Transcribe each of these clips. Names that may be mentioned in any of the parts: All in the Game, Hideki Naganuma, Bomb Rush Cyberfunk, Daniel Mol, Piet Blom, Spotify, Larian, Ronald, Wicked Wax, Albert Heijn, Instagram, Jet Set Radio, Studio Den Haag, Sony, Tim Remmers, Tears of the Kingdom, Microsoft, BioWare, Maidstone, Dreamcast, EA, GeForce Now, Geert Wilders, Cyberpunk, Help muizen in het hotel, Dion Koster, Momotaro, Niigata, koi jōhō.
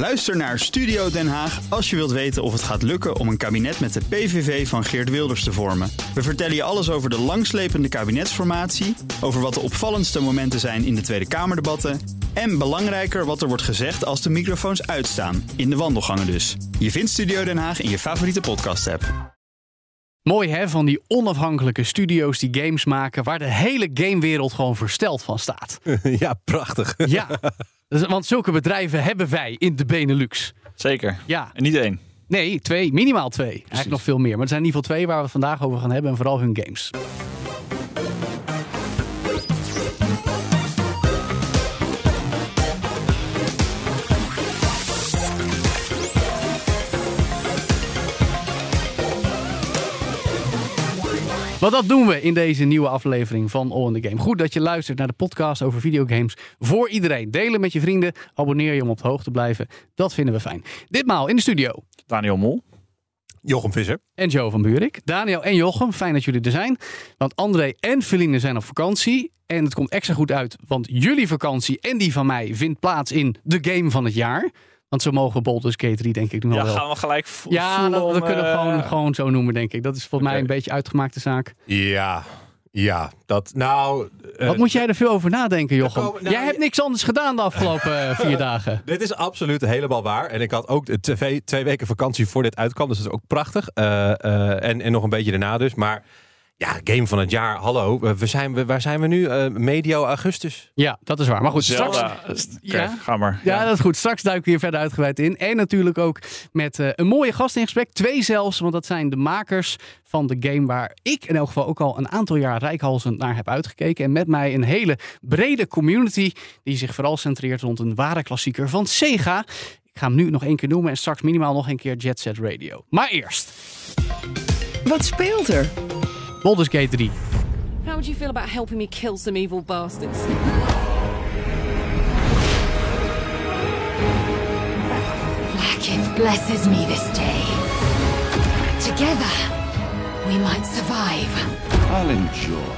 Luister naar Studio Den Haag als je wilt weten of het gaat lukken om een kabinet met de PVV van Geert Wilders te vormen. We vertellen je alles over de langslepende kabinetsformatie, over wat de opvallendste momenten zijn in de Tweede Kamerdebatten en belangrijker wat er wordt gezegd als de microfoons uitstaan, in de wandelgangen dus. Je vindt Studio Den Haag in je favoriete podcast-app. Mooi hè, van die onafhankelijke studio's die games maken waar de hele gamewereld gewoon versteld van staat. Ja, prachtig. Ja, want zulke bedrijven hebben wij in de Benelux. Zeker. Ja. En niet één. Nee, twee. Minimaal twee. Precies. Eigenlijk nog veel meer. Maar er zijn in ieder geval twee waar we het vandaag over gaan hebben en vooral hun games. Maar dat doen we in deze nieuwe aflevering van All in the Game. Goed dat je luistert naar de podcast over videogames voor iedereen. Delen met je vrienden, abonneer je om op de hoogte te blijven. Dat vinden we fijn. Ditmaal in de studio Daniel Mol, Jochem Visser en Jo van Buurik. Daniel en Jochem, fijn dat jullie er zijn. Want André en Feline zijn op vakantie. En het komt extra goed uit, want jullie vakantie en die van mij vindt plaats in de Game van het Jaar. Want zo mogen Baldur's Gate 3 denk ik nu al wel. Ja, gaan we gelijk voelen. Ja, dat kunnen we gewoon zo noemen, denk ik. Dat is volgens mij een beetje uitgemaakte zaak. Ja, dat nou... Wat moet jij er veel over nadenken, Jochem? Jij hebt niks anders gedaan de afgelopen 4 dagen. Dit is absoluut helemaal waar. En ik had ook twee weken vakantie voor dit uitkwam. Dus dat is ook prachtig. En nog een beetje daarna dus. Maar... Ja, Game van het Jaar, hallo. Waar zijn we nu? Medio augustus. Ja, dat is waar. Maar goed, Zelda. Straks... Ja, ga maar. Ja, dat is goed. Straks duiken we hier verder uitgebreid in. En natuurlijk ook met een mooie gast in gesprek. 2 zelfs, want dat zijn de makers van de game waar ik in elk geval ook al een aantal jaar reikhalzend naar heb uitgekeken. En met mij een hele brede community die zich vooral centreert rond een ware klassieker van Sega. Ik ga hem nu nog 1 keer noemen en straks minimaal nog 1 keer Jet Set Radio. Maar eerst... Wat speelt er? Baldur's Gate 3. How would you feel about helping me kill some evil bastards? Blackith blesses me this day. Together, we might survive. I'll enjoy.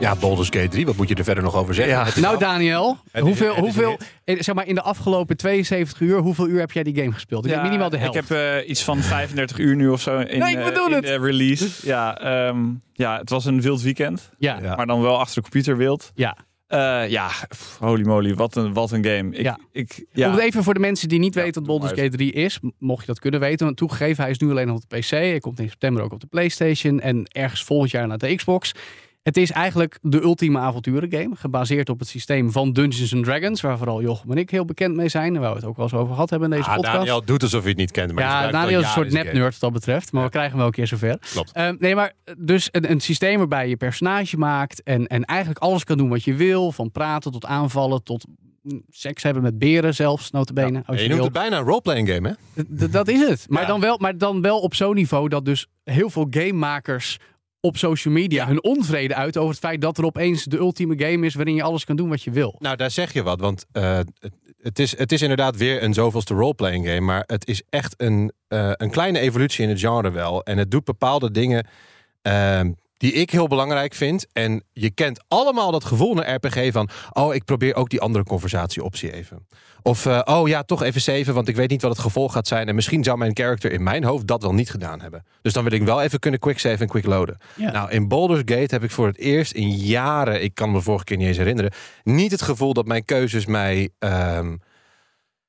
Ja, Baldur's Gate 3, wat moet je er verder nog over zeggen? Ja. Nou Daniel, hoeveel zeg maar in de afgelopen 72 uur, hoeveel uur heb jij die game gespeeld? Ik heb minimaal de helft. Ik heb iets van 35 uur nu of zo in de release. Ja, het was een wild weekend, maar dan wel achter de computer wild. Ja. Holy moly, wat een game. Even voor de mensen die niet weten wat Baldur's Gate 3 is, mocht je dat kunnen weten. Want toegegeven, hij is nu alleen nog op de PC. Hij komt in september ook op de PlayStation en ergens volgend jaar naar de Xbox. Het is eigenlijk de ultieme avonturengame, gebaseerd op het systeem van Dungeons & Dragons, waar vooral Jochem en ik heel bekend mee zijn, en waar we het ook wel eens over gehad hebben in deze podcast. Daniel doet alsof je het niet kent. Maar ja, Daniel is een soort nep-nerd wat dat betreft, maar we krijgen hem wel een keer zover. Klopt. Dus een systeem waarbij je personage maakt en eigenlijk alles kan doen wat je wil, van praten tot aanvallen tot... seks hebben met beren zelfs, notabene. Ja, je noemt het bijna een roleplaying game, hè? Dat is het. Maar, dan wel op zo'n niveau dat dus heel veel gamemakers op social media hun onvrede uit over het feit dat er opeens de ultieme game is waarin je alles kan doen wat je wil. Nou, daar zeg je wat, want het is inderdaad weer een zoveelste roleplaying game, maar het is echt een kleine evolutie in het genre wel. En het doet bepaalde dingen die ik heel belangrijk vind. En je kent allemaal dat gevoel naar RPG van... ik probeer ook die andere conversatieoptie even. Of, toch even saven, want ik weet niet wat het gevolg gaat zijn. En misschien zou mijn character in mijn hoofd dat wel niet gedaan hebben. Dus dan wil ik wel even kunnen quicksave en quickloaden. Ja. Nou, in Baldur's Gate heb ik voor het eerst in jaren... ik kan me vorige keer niet eens herinneren... niet het gevoel dat mijn keuzes mij...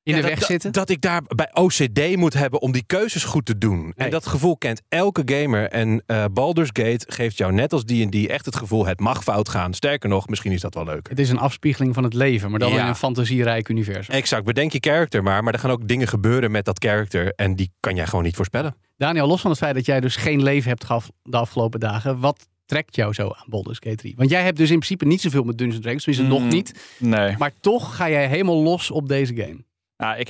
In de weg zitten? Dat ik daar bij OCD moet hebben om die keuzes goed te doen. Nee. En dat gevoel kent elke gamer. En Baldur's Gate geeft jou net als D&D echt het gevoel... het mag fout gaan. Sterker nog, misschien is dat wel leuk. Het is een afspiegeling van het leven, maar dan in een fantasierijk universum. Exact, bedenk je character maar er gaan ook dingen gebeuren met dat character. En die kan jij gewoon niet voorspellen. Daniel, los van het feit dat jij dus geen leven hebt gehad de afgelopen dagen... wat trekt jou zo aan Baldur's Gate 3? Want jij hebt dus in principe niet zoveel met Dungeons & Dragons. Tenminste, nog niet. Nee. Maar toch ga jij helemaal los op deze game. Nou,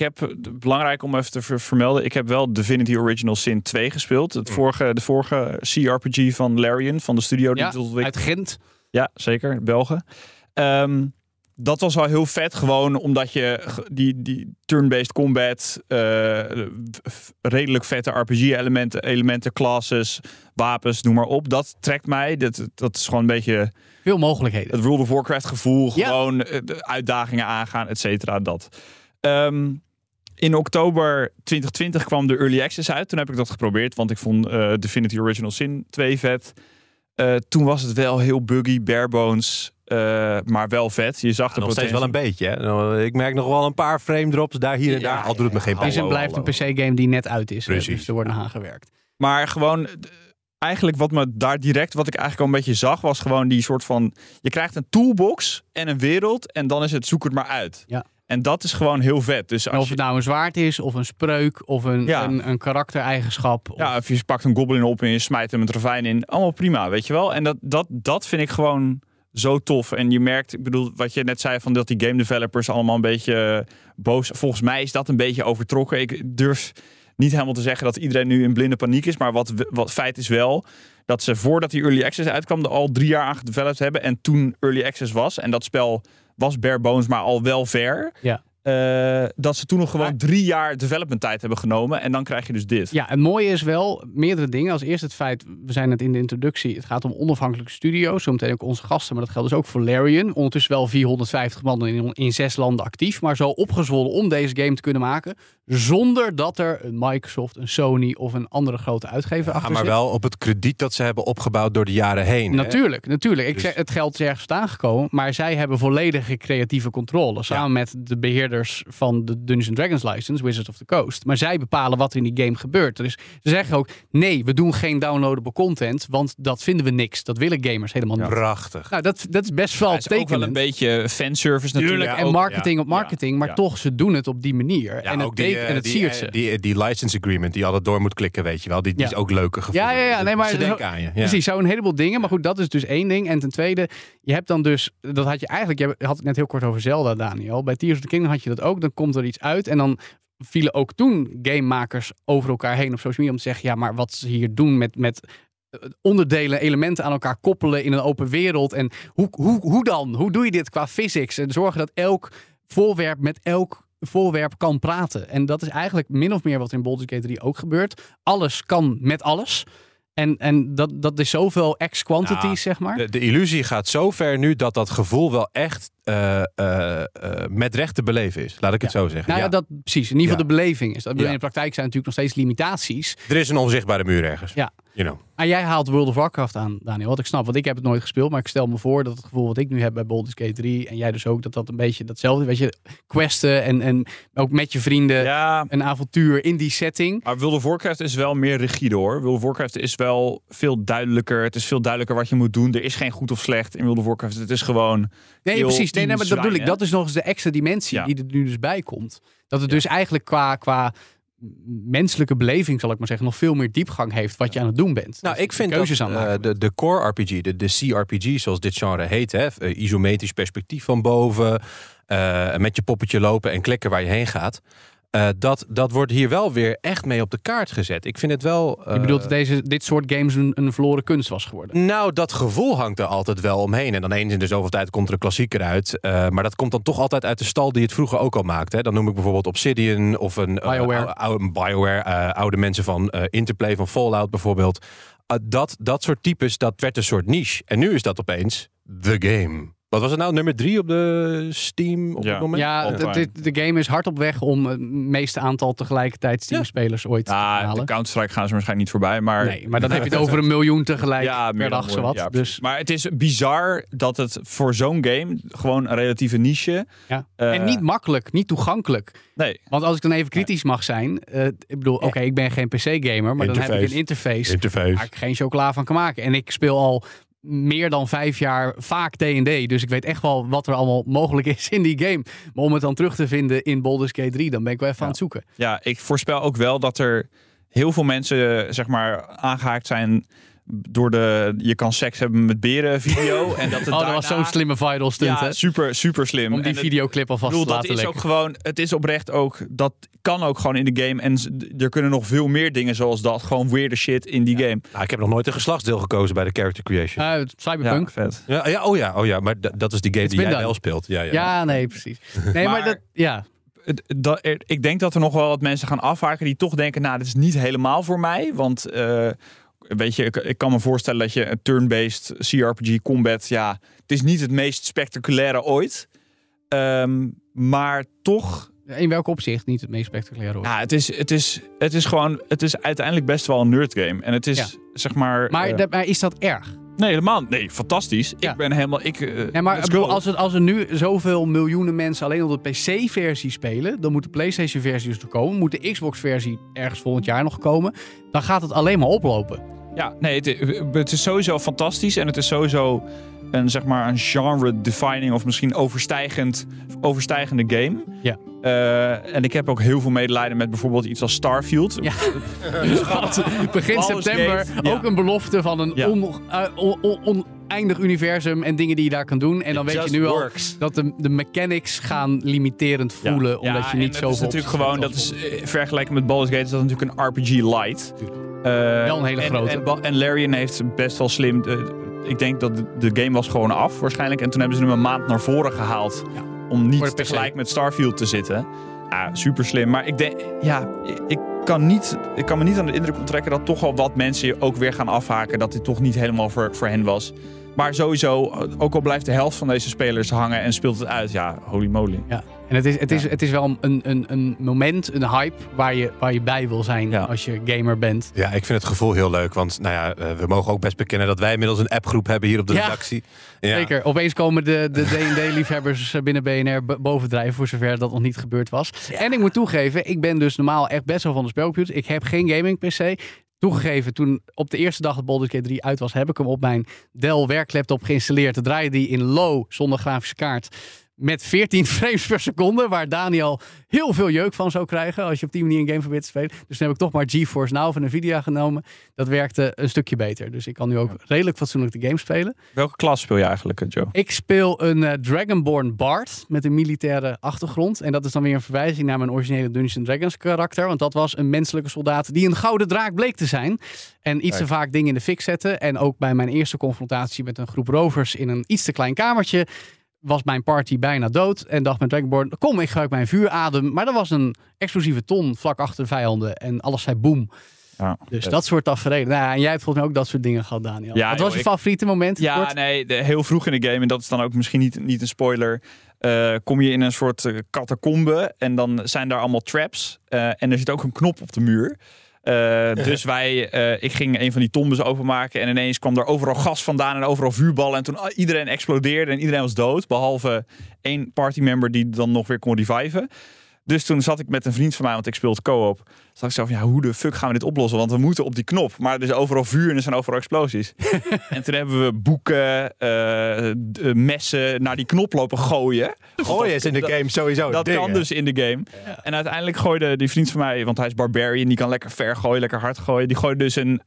belangrijk om even te vermelden, ik heb wel Divinity Original Sin 2 gespeeld. De vorige CRPG van Larian, van de studio. Uit Gent. Ja, zeker, Belgen. Dat was wel heel vet, gewoon omdat je die turn-based combat, redelijk vette RPG-elementen, classes, wapens, noem maar op. Dat trekt mij. Dat is gewoon een beetje... Veel mogelijkheden. Het World of Warcraft gevoel, gewoon de uitdagingen aangaan, et cetera, dat... In oktober 2020 kwam de Early Access uit. Toen heb ik dat geprobeerd, want ik vond Divinity Original Sin 2 vet. Toen was het wel heel buggy, bare bones, maar wel vet. Je zag nog steeds wel een beetje. Hè? Ik merk nog wel een paar frame drops daar, hier en daar. Al doet het me geen pijn. Het blijft een PC-game die net uit is. Precies. Dus er wordt nog aan gewerkt. Maar gewoon... Eigenlijk wat me daar direct, wat ik eigenlijk al een beetje zag, was gewoon die soort van... Je krijgt een toolbox en een wereld en dan is het zoek het maar uit. Ja. En dat is gewoon heel vet. Dus als of het nou een zwaard is, of een spreuk, of een karaktereigenschap. Of... Ja, of je pakt een goblin op en je smijt hem het ravijn in. Allemaal prima, weet je wel. En dat vind ik gewoon zo tof. En je merkt, ik bedoel, wat je net zei, van dat die game developers allemaal een beetje boos... Volgens mij is dat een beetje overtrokken. Ik durf... Niet helemaal te zeggen dat iedereen nu in blinde paniek is. Maar wat feit is wel dat ze voordat die Early Access uitkwam... er al 3 jaar aan gedeveloped hebben. En toen Early Access was. En dat spel was bare bones, maar al wel ver. Ja. Dat ze toen nog gewoon 3 jaar development tijd hebben genomen. En dan krijg je dus dit. Ja, het mooie is wel meerdere dingen. Als eerst het feit, we zijn het in de introductie... het gaat om onafhankelijke studio's. Zometeen ook onze gasten, maar dat geldt dus ook voor Larian. Ondertussen wel 450 man in 6 landen actief. Maar zo opgezwollen om deze game te kunnen maken... zonder dat er een Microsoft, een Sony of een andere grote uitgever achter zit. Maar wel op het krediet dat ze hebben opgebouwd door de jaren heen. Natuurlijk, hè? Natuurlijk. Dus... Het geld is ergens aangekomen, maar zij hebben volledige creatieve controle. Samen met de beheerders van de Dungeons & Dragons license, Wizards of the Coast. Maar zij bepalen wat in die game gebeurt. Dus ze zeggen ook, nee, we doen geen downloadable content, want dat vinden we niks. Dat willen gamers helemaal niet. Prachtig. Nou, dat is best wel tekenend. Het is ook wel een beetje fanservice natuurlijk. Ja, en marketing op marketing, maar toch, ze doen het op die manier. Ja, en ook die... En het siert ze. Die license agreement die altijd door moet klikken, weet je wel. Die is ook leuker gevonden. Ja. Nee, maar ze denken aan je. Ja. Precies, zo een heleboel dingen. Maar goed, dat is dus 1 ding. En ten tweede, je hebt dan dus... Dat had je eigenlijk... Je had het net heel kort over Zelda, Daniel. Bij Tears of the Kingdom had je dat ook. Dan komt er iets uit en dan... vielen ook toen gamemakers over elkaar heen op social media om te zeggen... ja, maar wat ze hier doen met onderdelen, elementen aan elkaar koppelen in een open wereld. En hoe dan? Hoe doe je dit qua physics? En zorgen dat elk voorwerp met elk... voorwerp kan praten. En dat is eigenlijk min of meer wat in Baldur's Gate 3 ook gebeurt. Alles kan met alles. En dat is zoveel ex-quantities, zeg maar. De illusie gaat zo ver nu dat gevoel wel echt met recht te beleven is. Laat ik het zo zeggen. Nou ja, dat precies. In ieder geval de beleving is. Dat in de praktijk zijn natuurlijk nog steeds limitaties. Er is een onzichtbare muur ergens. Ja. You know. En jij haalt World of Warcraft aan, Daniel. Wat ik snap, want ik heb het nooit gespeeld. Maar ik stel me voor dat het gevoel wat ik nu heb bij Baldur's Gate 3... en jij dus ook, dat een beetje datzelfde... weet je, questen en ook met je vrienden... een avontuur in die setting. Maar World of Warcraft is wel meer rigide, hoor. World of Warcraft is wel veel duidelijker. Het is veel duidelijker wat je moet doen. Er is geen goed of slecht in World of Warcraft. Het is gewoon... Nee, precies. Nee, maar dat bedoel ik. Dat is nog eens de extra dimensie die er nu dus bij komt. Dat het dus eigenlijk qua menselijke beleving, zal ik maar zeggen, nog veel meer diepgang heeft wat je aan het doen bent. Nou, dus ik vind keuzes dat de core RPG, de CRPG, zoals dit genre heet, hè, isometrisch perspectief van boven, met je poppetje lopen en klikken waar je heen gaat, dat wordt hier wel weer echt mee op de kaart gezet. Ik vind het wel... Je bedoelt dat dit soort games een verloren kunst was geworden? Nou, dat gevoel hangt er altijd wel omheen. En dan eens in de zoveel tijd komt er een klassieker uit. Maar dat komt dan toch altijd uit de stal die het vroeger ook al maakte. Hè. Dan noem ik bijvoorbeeld Obsidian of een BioWare. Oude mensen van Interplay, van Fallout bijvoorbeeld. Dat soort types, dat werd een soort niche. En nu is dat opeens the game. Wat was het nou? Nummer 3 op de Steam op het moment? Ja, de game is hard op weg om het meeste aantal tegelijkertijd Steam-spelers ooit te halen. De Counter-Strike gaan ze waarschijnlijk niet voorbij, maar... Nee, maar dan heb je het over 1 miljoen tegelijk per dag zowat. Ja, dus... Maar het is bizar dat het voor zo'n game gewoon een relatieve niche... Ja. En niet makkelijk, niet toegankelijk. Nee. Want als ik dan even kritisch mag zijn... ik bedoel, oké, ik ben geen PC-gamer, maar dan heb ik een interface waar ik geen chocola van kan maken. En ik speel al... meer dan 5 jaar vaak D&D. Dus ik weet echt wel wat er allemaal mogelijk is in die game. Maar om het dan terug te vinden in Baldur's Gate 3, dan ben ik wel even aan het zoeken. Ja, ik voorspel ook wel dat er heel veel mensen, zeg maar, aangehaakt zijn door de je kan seks hebben met beren video. En dat het dat was zo'n slimme viral stunt, hè? Super, super slim. Om die videoclip alvast te laten lekken. Ook gewoon, het is oprecht ook, dat kan ook gewoon in de game. En er kunnen nog veel meer dingen zoals dat. Gewoon weirde shit in die game. Ik heb nog nooit een geslachtsdeel gekozen bij de character creation. Cyberpunk. Ja, vet. Ja, maar dat is die game die jij wel speelt. Ja, nee, precies. Nee, maar dat, ik denk dat er nog wel wat mensen gaan afhaken die toch denken, nou, dit is niet helemaal voor mij, want... Weet je, ik kan me voorstellen dat je een turn-based CRPG combat... Ja, het is niet het meest spectaculaire ooit. Maar toch In welk opzicht niet het meest spectaculaire hoor? Ja, het is gewoon... Het is uiteindelijk best wel een nerdgame. En het is, zeg maar... Maar is dat erg? Nee, helemaal. Nee, fantastisch. Ja. Ik ben helemaal... maar als er nu zoveel miljoenen mensen alleen op de PC-versie spelen... dan moet de PlayStation-versie dus komen. Moet de Xbox-versie ergens volgend jaar nog komen. Dan gaat het alleen maar oplopen. Ja, nee, het is sowieso fantastisch. En het is sowieso... Een genre-defining of misschien overstijgende game. Ja. En ik heb ook heel veel medelijden met bijvoorbeeld iets als Starfield. Ja. Begin september ook een belofte van een oneindig universum en dingen die je daar kan doen. En dan weet je nu al dat de mechanics gaan limiterend voelen. Ja. Omdat je niet zoveel... Vergelijken met Baldur's Gate is dat natuurlijk een RPG light. Wel een hele grote. En Larian heeft best wel slim... ik denk dat de game was gewoon af waarschijnlijk. En toen hebben ze hem een maand naar voren gehaald. Ja. Om niet tegelijk met Starfield te zitten. Ja, super slim. Maar ik denk, ik kan me niet aan de indruk onttrekken dat toch al wat mensen ook weer gaan afhaken. Dat dit toch niet helemaal voor hen was. Maar sowieso, ook al blijft de helft van deze spelers hangen en speelt het uit. Ja, holy moly. Ja. En het is wel een moment, een hype, waar je bij wil zijn als je gamer bent. Ja, ik vind het gevoel heel leuk. Want we mogen ook best bekennen dat wij inmiddels een appgroep hebben hier op de redactie. Ja. Zeker. Opeens komen de D&D-liefhebbers binnen BNR bovendrijven, voor zover dat nog niet gebeurd was. Ja. En ik moet toegeven, ik ben dus normaal echt best wel van de spelcomputer. Ik heb geen gaming-pc. Toegegeven, toen op de eerste dag dat Baldur's Gate 3 uit was... heb ik hem op mijn Dell werklaptop geïnstalleerd. Dan draaide die in low, zonder grafische kaart... met 14 frames per seconde... waar Daniel heel veel jeuk van zou krijgen... als je op die manier een game probeert te spelen. Dus dan heb ik toch maar GeForce Now van Nvidia genomen. Dat werkte een stukje beter. Dus ik kan nu ook redelijk fatsoenlijk de game spelen. Welke klas speel je eigenlijk, Joe? Ik speel een Dragonborn Bard... met een militaire achtergrond. En dat is dan weer een verwijzing naar mijn originele Dungeons & Dragons karakter. Want dat was een menselijke soldaat... die een gouden draak bleek te zijn. En iets te vaak dingen in de fik zetten. En ook bij mijn eerste confrontatie met een groep rovers... in een iets te klein kamertje... was mijn party bijna dood en dacht mijn Dragonborn... kom, ik gebruik mijn vuuradem. Maar er was een explosieve ton vlak achter de vijanden en alles zei boem. Ja, dus dat soort tafereelen. Nou ja, en jij hebt volgens mij ook dat soort dingen gehad, Daniel. Ja, was je favoriete moment? Ja, kort? Nee, heel vroeg in de game, en dat is dan ook misschien niet een spoiler... kom je in een soort catacombe en dan zijn daar allemaal traps. En er zit ook een knop op de muur... dus ik ging een van die tombes openmaken... en ineens kwam er overal gas vandaan en overal vuurballen... en toen iedereen explodeerde en iedereen was dood... behalve één partymember die dan nog weer kon reviven. Dus toen zat ik met een vriend van mij, want ik speelde co-op... zat ik zelf, hoe de fuck gaan we dit oplossen? Want we moeten op die knop. Maar er is overal vuur en er zijn overal explosies. En toen hebben we boeken, messen naar die knop lopen gooien. Gooien is in de game sowieso. Dat kan dus in de game. Ja. En uiteindelijk gooide die vriend van mij, want hij is barbarian... die kan lekker ver gooien, lekker hard gooien. Die gooide dus een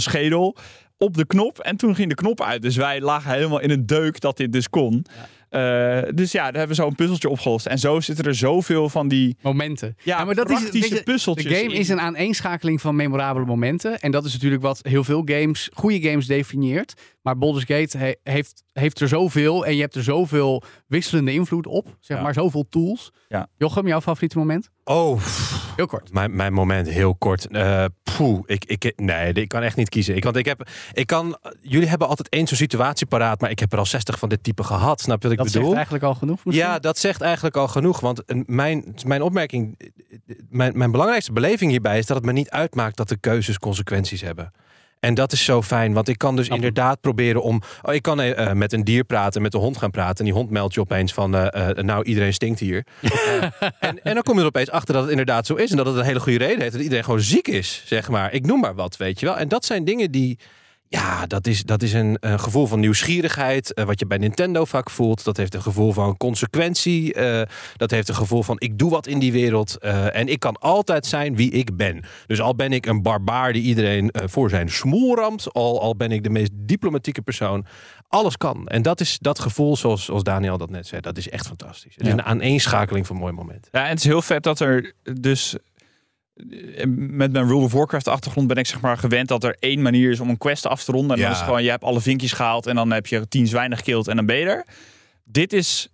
schedel op de knop. En toen ging de knop uit. Dus wij lagen helemaal in een deuk dat dit dus kon... Ja. Daar hebben we zo een puzzeltje opgelost. En zo zitten er zoveel van die... momenten. Ja, maar dat is het puzzeltje. De game is een aaneenschakeling van memorabele momenten. En dat is natuurlijk wat heel veel games, goede games, definieert. Maar Baldur's Gate heeft er zoveel. En je hebt er zoveel wisselende invloed op. Zeg maar, zoveel tools. Ja. Jochem, jouw favoriete moment? Oh, heel kort. Mijn moment heel kort. Ik kan echt niet kiezen. Jullie hebben altijd één zo'n situatie paraat, maar ik heb er al 60 van dit type gehad. Snap je wat ik bedoel? Dat zegt eigenlijk al genoeg. Misschien? Ja, dat zegt eigenlijk al genoeg. Want mijn opmerking, mijn belangrijkste beleving hierbij is dat het me niet uitmaakt dat de keuzes consequenties hebben. En dat is zo fijn, want ik kan dus inderdaad proberen om... ik kan met een dier praten, met de hond gaan praten... en die hond meldt je opeens van... iedereen stinkt hier. En dan kom je er opeens achter dat het inderdaad zo is... en dat het een hele goede reden heeft dat iedereen gewoon ziek is, zeg maar. Ik noem maar wat, weet je wel. En dat zijn dingen die... Ja, dat is een gevoel van nieuwsgierigheid, wat je bij Nintendo vaak voelt. Dat heeft een gevoel van consequentie. Dat heeft een gevoel van ik doe wat in die wereld. En ik kan altijd zijn wie ik ben. Dus al ben ik een barbaar die iedereen voor zijn smoel ramt. Al ben ik de meest diplomatieke persoon. Alles kan. En dat is dat gevoel, zoals Daniel dat net zei. Dat is echt fantastisch. Het is een aaneenschakeling van mooi moment. Ja, en het is heel vet dat er dus... Met mijn World of Warcraft achtergrond ben ik zeg maar gewend dat er één manier is om een quest af te ronden. En dan is het gewoon, je hebt alle vinkjes gehaald en dan heb je 10 zwijnen gekild en dan ben je er. Dit is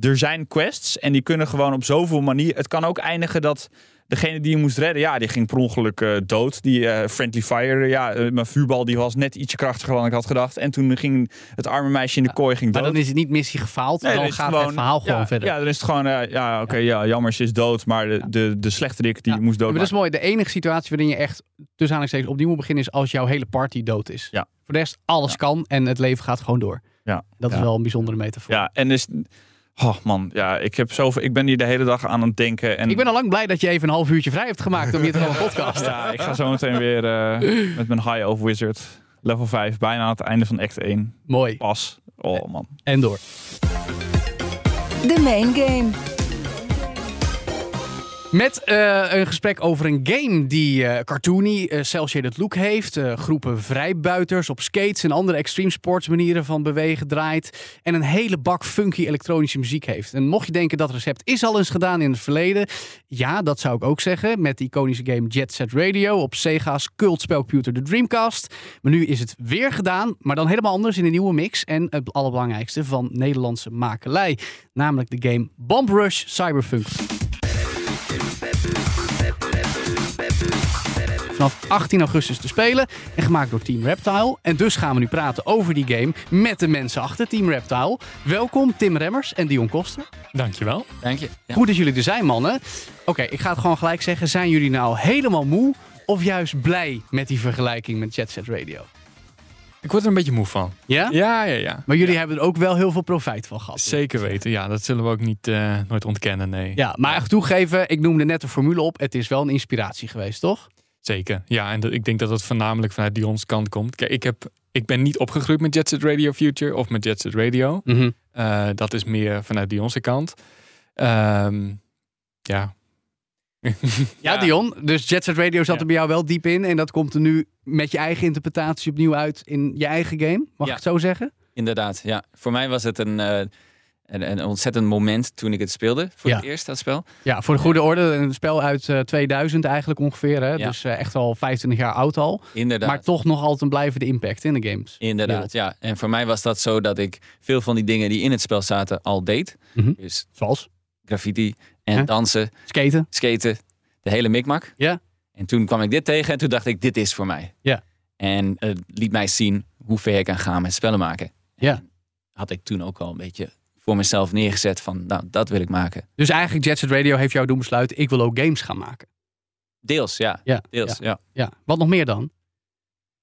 er zijn quests en die kunnen gewoon op zoveel manieren... Het kan ook eindigen dat degene die je moest redden, ja, die ging per ongeluk dood. Die friendly fire, ja, mijn vuurbal die was net ietsje krachtiger dan ik had gedacht. En toen ging het arme meisje in de kooi ging dood. Maar dan is het niet missie gefaald, nee, dan gaat gewoon, het verhaal gewoon verder. Ja, dan is het gewoon, jammer, ze is dood, maar de slechterik die moest dood. Maar dat is mooi, de enige situatie waarin je echt tussen aanhalingstekens opnieuw moet beginnen is als jouw hele party dood is. Ja. Voor de rest, alles kan en het leven gaat gewoon door. Ja. Dat is wel een bijzondere metafoor. Ja, en dus... Oh man, ja, ik ben hier de hele dag aan het denken. En... Ik ben al lang blij dat je even een half uurtje vrij hebt gemaakt om hier te gaan podcasten. Ja, ik ga zo meteen weer met mijn High Elf Wizard. Level 5, bijna aan het einde van Act 1. Mooi. Pas. Oh man. En door. De main game. Met een gesprek over een game die cartoony, cel-shaded look heeft. Groepen vrijbuiters op skates en andere extreme sports manieren van bewegen draait. En een hele bak funky elektronische muziek heeft. En mocht je denken dat recept is al eens gedaan in het verleden. Ja, dat zou ik ook zeggen. Met de iconische game Jet Set Radio op Sega's cultspelcomputer de Dreamcast. Maar nu is het weer gedaan, maar dan helemaal anders in een nieuwe mix. En het allerbelangrijkste van Nederlandse makelij. Namelijk de game Bomb Rush Cyberfunk. Vanaf 18 augustus te spelen en gemaakt door Team Reptile. En dus gaan we nu praten over die game met de mensen achter Team Reptile. Welkom Tim Remmers en Dion Koster. Dankjewel. Dank je. Ja. Goed dat jullie er zijn, mannen. Oké, ik ga het gewoon gelijk zeggen. Zijn jullie nou helemaal moe of juist blij met die vergelijking met Jet Set Radio? Ik word er een beetje moe van. Ja? Ja. Maar jullie hebben er ook wel heel veel profijt van gehad. Zeker weten, ja. Dat zullen we ook niet, nooit ontkennen, nee. Ja, maar echt toegeven, ik noemde net de formule op. Het is wel een inspiratie geweest, toch? Zeker, ja. En ik denk dat dat voornamelijk vanuit Dion's kant komt. Kijk, ik ben niet opgegroeid met Jet Set Radio Future of met Jet Set Radio. Mm-hmm. Dat is meer vanuit Dion's kant. Ja, Dion. Dus Jet Set Radio zat er bij jou wel diep in. En dat komt er nu met je eigen interpretatie opnieuw uit in je eigen game. Mag ik het zo zeggen? Inderdaad, ja. Voor mij was het een ontzettend moment toen ik het speelde. Voor het eerst, dat spel. Ja, voor de goede orde. Een spel uit 2000 eigenlijk ongeveer. Hè? Ja. Dus echt al 25 jaar oud al. Inderdaad. Maar toch nog altijd een blijvende impact in de games. Inderdaad, ja. En voor mij was dat zo dat ik veel van die dingen die in het spel zaten al deed. Mm-hmm. Dus zoals? Graffiti. En dansen. Skaten. De hele mikmak. Ja. En toen kwam ik dit tegen en toen dacht ik, dit is voor mij. Ja. En het liet mij zien hoe ver ik kan gaan met spellen maken. Ja. En had ik toen ook al een beetje voor mezelf neergezet van, nou, dat wil ik maken. Dus eigenlijk Jet Set Radio heeft jou doen besluiten, ik wil ook games gaan maken. Deels, ja. Ja. Wat nog meer dan?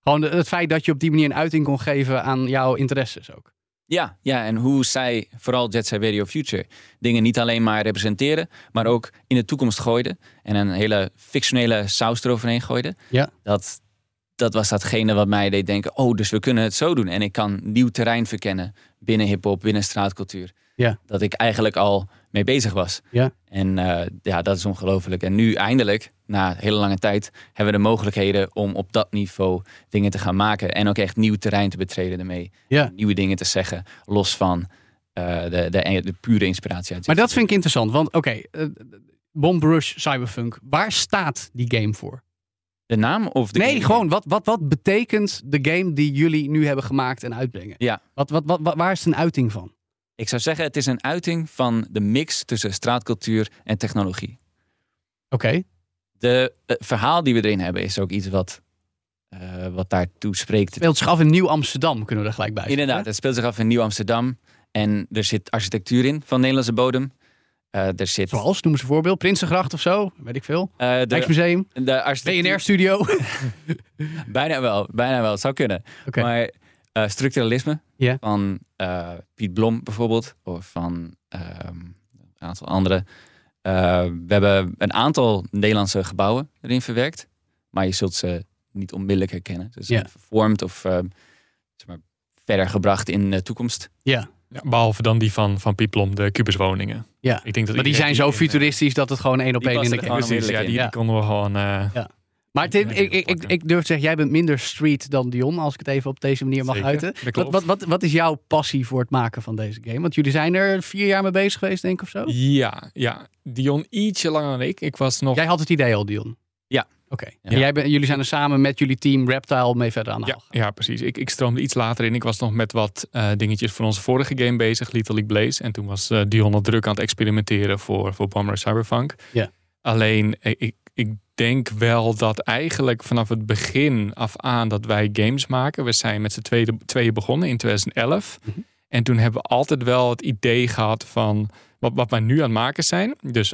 Gewoon het feit dat je op die manier een uiting kon geven aan jouw interesses ook. Ja, en hoe zij, vooral Jet Set Radio Future, dingen niet alleen maar representeren, maar ook in de toekomst gooiden. En een hele fictionele saus eroverheen gooiden. Ja. Dat was datgene wat mij deed denken, oh, dus we kunnen het zo doen. En ik kan nieuw terrein verkennen binnen hiphop, binnen straatcultuur. Ja. Dat ik eigenlijk al mee bezig was. Ja. En dat is ongelooflijk. En nu eindelijk, na een hele lange tijd, hebben we de mogelijkheden om op dat niveau dingen te gaan maken. En ook echt nieuw terrein te betreden ermee. Ja. Nieuwe dingen te zeggen, los van de pure inspiratie. Maar dat vind ik interessant, want Bomb Rush Cyberfunk, waar staat die game voor? De naam of de game? Nee, gewoon wat betekent de game die jullie nu hebben gemaakt en uitbrengen? Ja. Waar is het een uiting van? Ik zou zeggen, het is een uiting van de mix tussen straatcultuur en technologie. Oké. Het verhaal die we erin hebben is ook iets wat daartoe spreekt. Het speelt zich af in Nieuw-Amsterdam, kunnen we er gelijk bij zeggen. Inderdaad, het speelt zich af in Nieuw-Amsterdam. En er zit architectuur in van Nederlandse bodem. Zoals, noem eens een voorbeeld. Prinsengracht of zo, weet ik veel. Rijksmuseum, BNR-studio. Bijna wel, het zou kunnen. Okay. Maar structuralisme van Piet Blom bijvoorbeeld. Of van een aantal anderen. We hebben een aantal Nederlandse gebouwen erin verwerkt. Maar je zult ze niet onmiddellijk herkennen. Ze zijn vervormd of verder gebracht in de toekomst. Ja. Ja, behalve dan die van Piet Blom, de kubuswoningen. Ja. Ik denk dat maar die zijn zo futuristisch dat het gewoon 1 op 1 in de game is. Ja, die konden we gewoon... Maar Tim, ik durf te zeggen, jij bent minder street dan Dion, als ik het even op deze manier mag uiten. Wat is jouw passie voor het maken van deze game? Want jullie zijn er 4 jaar mee bezig geweest, denk ik, of zo? Ja. Dion ietsje langer dan ik. Jij had het idee al, Dion. Ja. Oké. Ja. En jullie zijn er samen met jullie team Reptile mee verder aan de haal. Ja, precies. Ik stroomde iets later in. Ik was nog met wat dingetjes van onze vorige game bezig, Lethal League Blaze. En toen was Dion al druk aan het experimenteren voor Bomb Rush Cyberfunk. Ja. Alleen, ik denk wel dat eigenlijk vanaf het begin af aan dat wij games maken. We zijn met z'n tweeën begonnen in 2011. Mm-hmm. En toen hebben we altijd wel het idee gehad van wat wij nu aan het maken zijn. Dus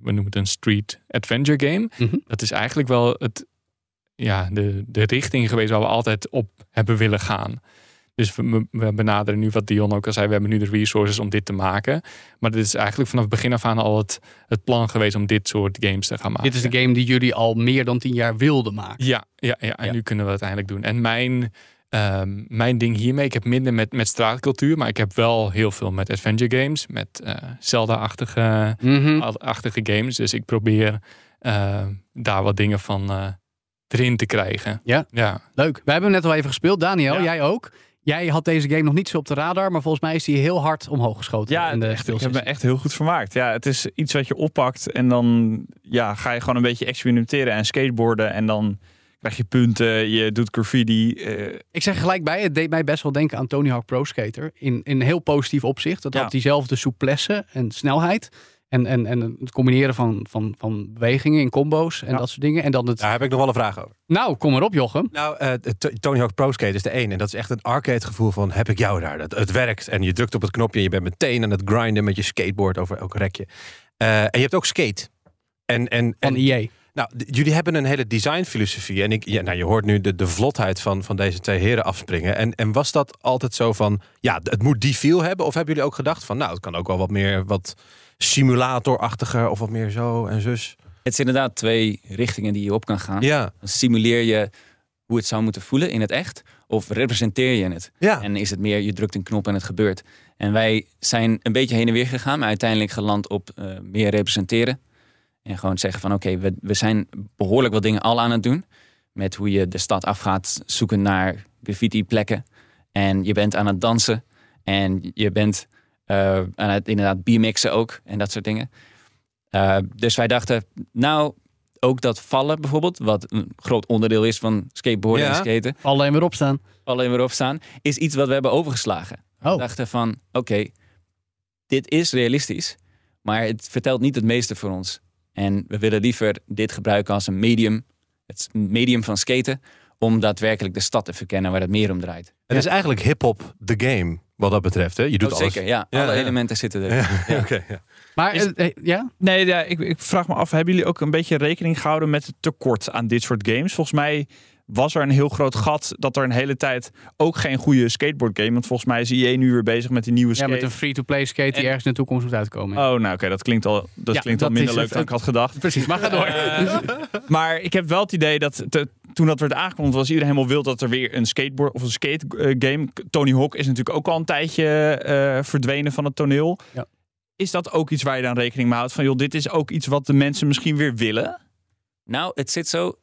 we noemen het een street adventure game. Mm-hmm. Dat is eigenlijk wel de richting geweest waar we altijd op hebben willen gaan. Dus we benaderen nu, wat Dion ook al zei, we hebben nu de resources om dit te maken. Maar dit is eigenlijk vanaf het begin af aan al het plan geweest om dit soort games te gaan maken. Dit is de game die jullie al meer dan 10 jaar wilden maken. Ja. En nu kunnen we het uiteindelijk doen. En mijn ding hiermee, ik heb minder met straatcultuur, maar ik heb wel heel veel met adventure games, met Zelda-achtige games. Dus ik probeer daar wat dingen van erin te krijgen. Ja, leuk. We hebben hem net al even gespeeld. Daniel, jij ook? Jij had deze game nog niet zo op de radar, maar volgens mij is die heel hard omhoog geschoten. Ja, ik heb me echt heel goed vermaakt. Ja, het is iets wat je oppakt en dan ga je gewoon een beetje experimenteren en skateboarden en dan krijg je punten, je doet graffiti. Ik zeg gelijk bij, het deed mij best wel denken aan Tony Hawk Pro Skater. In heel positief opzicht. Dat had diezelfde souplesse en snelheid. En het combineren van bewegingen in combo's en dat soort dingen. En dan daar heb ik nog wel een vraag over. Nou, kom maar op, Jochem. Nou, Tony Hawk Pro Skater is de ene. En dat is echt een arcade gevoel van, heb ik jou daar? Het werkt. En je drukt op het knopje en je bent meteen aan het grinden met je skateboard over elk rekje. En je hebt ook skate. Van EA. Nou, jullie hebben een hele designfilosofie. En je hoort nu de vlotheid van deze twee heren afspringen. En was dat altijd zo van, het moet die feel hebben? Of hebben jullie ook gedacht van, het kan ook wel wat meer wat simulatorachtiger of wat meer zo en zus? Het is inderdaad 2 richtingen die je op kan gaan. Ja. Dan simuleer je hoe het zou moeten voelen in het echt. Of representeer je het? Ja. En is het meer, je drukt een knop en het gebeurt. En wij zijn een beetje heen en weer gegaan, maar uiteindelijk geland op meer representeren. En gewoon zeggen van oké, we zijn behoorlijk wat dingen al aan het doen. Met hoe je de stad afgaat zoeken naar graffiti plekken. En je bent aan het dansen. En je bent aan het inderdaad bmixen ook. En dat soort dingen. Dus wij dachten, ook dat vallen bijvoorbeeld. Wat een groot onderdeel is van skateboarden en skaten. Alleen weer opstaan. Is iets wat we hebben overgeslagen. Oh. We dachten van oké, dit is realistisch. Maar het vertelt niet het meeste voor ons. En we willen liever dit gebruiken als een medium, het medium van skaten, om daadwerkelijk de stad te verkennen waar het meer om draait. Het is eigenlijk hip-hop the game, wat dat betreft. Hè? Je doet alles. Zeker, alle elementen zitten er. Ja. Okay. Maar, Nee, ik vraag me af, hebben jullie ook een beetje rekening gehouden met het tekort aan dit soort games? Volgens mij was er een heel groot gat dat er een hele tijd ook geen goede skateboard game. Want volgens mij is EA nu weer bezig met die nieuwe skate. Ja, met een free-to-play skate die ergens in de toekomst moet uitkomen. Ja. Oh, dat klinkt al, dat minder leuk dan ik had gedacht. Precies, maar ga door. Maar ik heb wel het idee dat toen dat werd aangekondigd, was iedereen helemaal wild dat er weer een skateboard of een skate game. Tony Hawk is natuurlijk ook al een tijdje verdwenen van het toneel. Ja. Is dat ook iets waar je dan rekening mee houdt? Van joh, dit is ook iets wat de mensen misschien weer willen? Nou, het zit zo.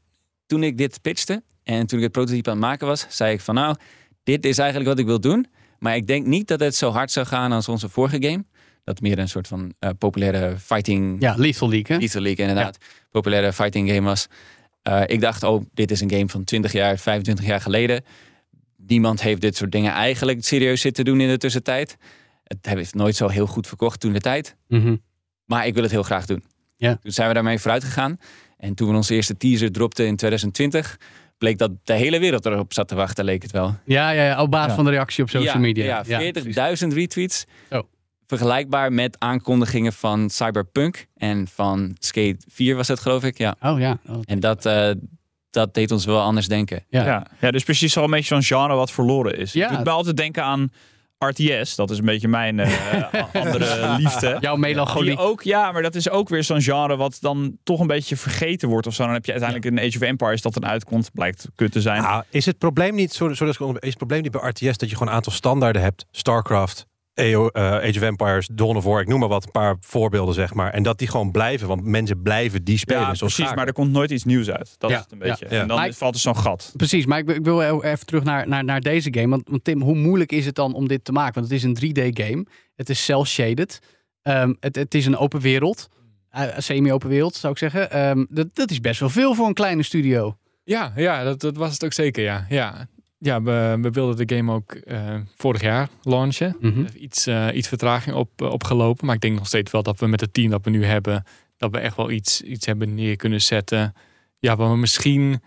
Toen ik dit pitchte, en toen ik het prototype aan het maken was, zei ik van dit is eigenlijk wat ik wil doen. Maar ik denk niet dat het zo hard zou gaan als onze vorige game. Dat meer een soort van populaire fighting... Ja, Lethal League, hè? Lethal League, inderdaad. Ja. Populaire fighting game was. Ik dacht, dit is een game van 20 jaar, 25 jaar geleden. Niemand heeft dit soort dingen eigenlijk serieus zitten doen in de tussentijd. Het heeft nooit zo heel goed verkocht toen de tijd. Mm-hmm. Maar ik wil het heel graag doen. Ja. Toen zijn we daarmee vooruit gegaan. En toen we onze eerste teaser dropten in 2020... bleek dat de hele wereld erop zat te wachten, leek het wel. Ja, op basis van de reactie op social media. Ja, 40.000 retweets. Oh. Vergelijkbaar met aankondigingen van Cyberpunk en van Skate 4 was dat, geloof ik. Ja. Oh ja. Oh. En dat deed ons wel anders denken. Ja, dus precies zo'n beetje zo'n genre wat verloren is. Ja. Ik doe altijd denken aan RTS, dat is een beetje mijn andere liefde. Jouw melancholie. Ook, maar dat is ook weer zo'n genre wat dan toch een beetje vergeten wordt of zo. Dan heb je uiteindelijk een Age of Empires dat dan uitkomt, blijkt kut te zijn. Nou, is het probleem niet, bij RTS dat je gewoon een aantal standaarden hebt? Starcraft, Age of Empires, Dawn of War, ik noem maar wat, een paar voorbeelden zeg maar. En dat die gewoon blijven, want mensen blijven die spelen. Ja, precies, maar er komt nooit iets nieuws uit. Dat is het een beetje. Ja. En dan valt er zo'n gat. Precies, maar ik wil even terug naar deze game. Want Tim, hoe moeilijk is het dan om dit te maken? Want het is een 3D game. Het is cel-shaded. Het is een open wereld. semi-open wereld, zou ik zeggen. Dat is best wel veel voor een kleine studio. Ja, dat was het ook zeker, ja. Ja, we wilden de game ook vorig jaar launchen. Mm-hmm. Iets vertraging opgelopen. Maar ik denk nog steeds wel dat we met het team dat we nu hebben... dat we echt wel iets hebben neer kunnen zetten. Ja, waar we misschien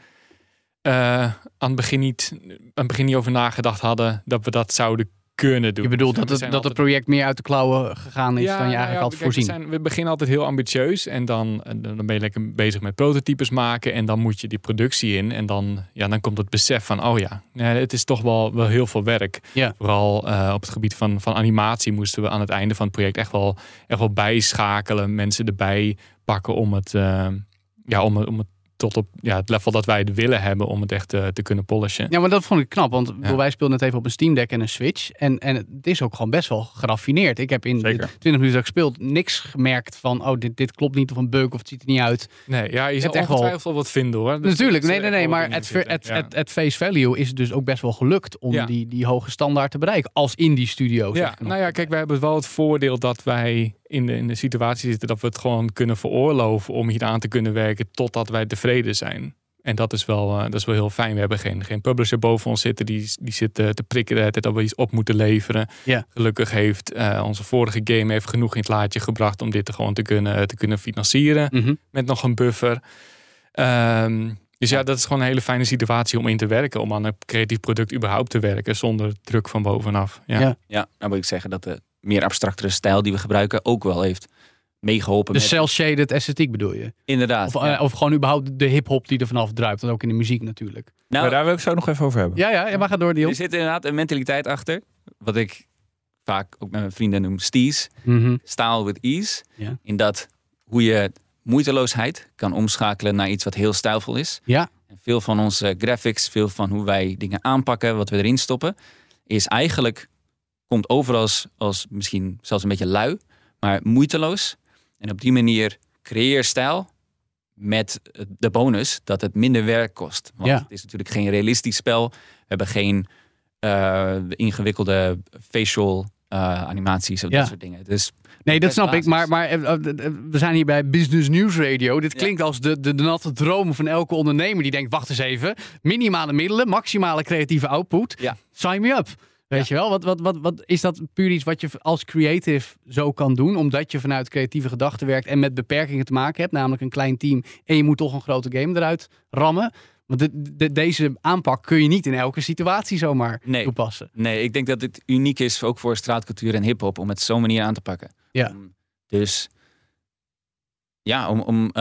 aan het begin niet over nagedacht hadden... dat we dat zouden kunnen doen. Je bedoelt dus dat het project meer uit de klauwen gegaan is dan je eigenlijk had voorzien? We beginnen altijd heel ambitieus en dan ben je lekker bezig met prototypes maken en dan moet je die productie in en dan komt het besef van het is toch wel heel veel werk. Ja. Vooral op het gebied van animatie moesten we aan het einde van het project echt wel bijschakelen, mensen erbij pakken om het tot op het level dat wij het willen hebben om het echt te kunnen polishen. Ja, maar dat vond ik knap, want wij speelden het even op een Steam Deck en een Switch. En het is ook gewoon best wel geraffineerd. Ik heb in de 20 minuten dat ik speelde niks gemerkt van, dit klopt niet of een bug of het ziet er niet uit. Nee, ja, je zal ongetwijfeld wel wat vinden hoor. Dus natuurlijk, nee, maar at face value is het dus ook best wel gelukt om die hoge standaard te bereiken, als in die studio. Ja, kijk, wij hebben wel het voordeel dat wij in de situatie zitten dat we het gewoon kunnen veroorloven om hier aan te kunnen werken totdat wij tevreden zijn. En dat is wel heel fijn. We hebben geen publisher boven ons zitten die zit te prikken dat we iets op moeten leveren. Yeah. Gelukkig heeft onze vorige game heeft genoeg in het laadje gebracht om dit gewoon te kunnen financieren. Mm-hmm. Met nog een buffer. Dus ja, dat is gewoon een hele fijne situatie om in te werken. Om aan een creatief product überhaupt te werken zonder druk van bovenaf. Ja, nou moet ik zeggen dat de meer abstractere stijl die we gebruiken ook wel heeft meegeholpen. De cel-shaded esthetiek bedoel je? Inderdaad. Of gewoon überhaupt de hip-hop die er vanaf druipt. En ook in de muziek natuurlijk. Nou, maar daar wil ik zo nog even over hebben. Ja, maar ga door, Dion. Er zit inderdaad een mentaliteit achter. Wat ik vaak ook met mijn vrienden noem steez. Mm-hmm. Style with ease. Ja. In dat hoe je moeiteloosheid kan omschakelen naar iets wat heel stijlvol is. Ja. En veel van onze graphics, veel van hoe wij dingen aanpakken, wat we erin stoppen, is eigenlijk... komt over als misschien zelfs een beetje lui, maar moeiteloos. En op die manier creëer stijl met de bonus dat het minder werk kost. Want het is natuurlijk geen realistisch spel. We hebben geen ingewikkelde facial animaties of dat soort dingen. Dus nee, dat snap basis. Ik. Maar we zijn hier bij Business News Radio. Dit klinkt als de natte droom van elke ondernemer die denkt, wacht eens even. Minimale middelen, maximale creatieve output. Ja. Sign me up. Weet je wel, wat is dat puur iets wat je als creative zo kan doen? Omdat je vanuit creatieve gedachten werkt en met beperkingen te maken hebt. Namelijk een klein team en je moet toch een grote game eruit rammen. Want deze aanpak kun je niet in elke situatie zomaar toepassen. Nee, ik denk dat dit uniek is ook voor straatcultuur en hiphop om het zo'n manier aan te pakken. Ja. Om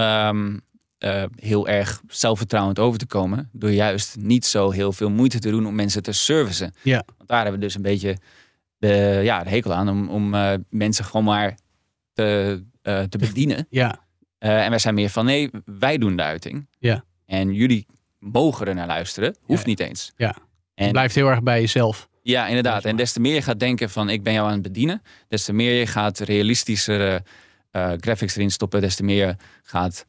heel erg zelfvertrouwend over te komen door juist niet zo heel veel moeite te doen om mensen te servicen. Ja. Want daar hebben we dus een beetje de hekel aan om mensen gewoon maar te bedienen. Ja. En wij zijn meer van nee, wij doen de uiting. Ja. En jullie mogen er naar luisteren. Hoeft niet eens. Ja. En blijft heel erg bij jezelf. Ja, inderdaad. En des te meer je gaat denken van ik ben jou aan het bedienen, des te meer je gaat realistischere graphics erin stoppen, des te meer je gaat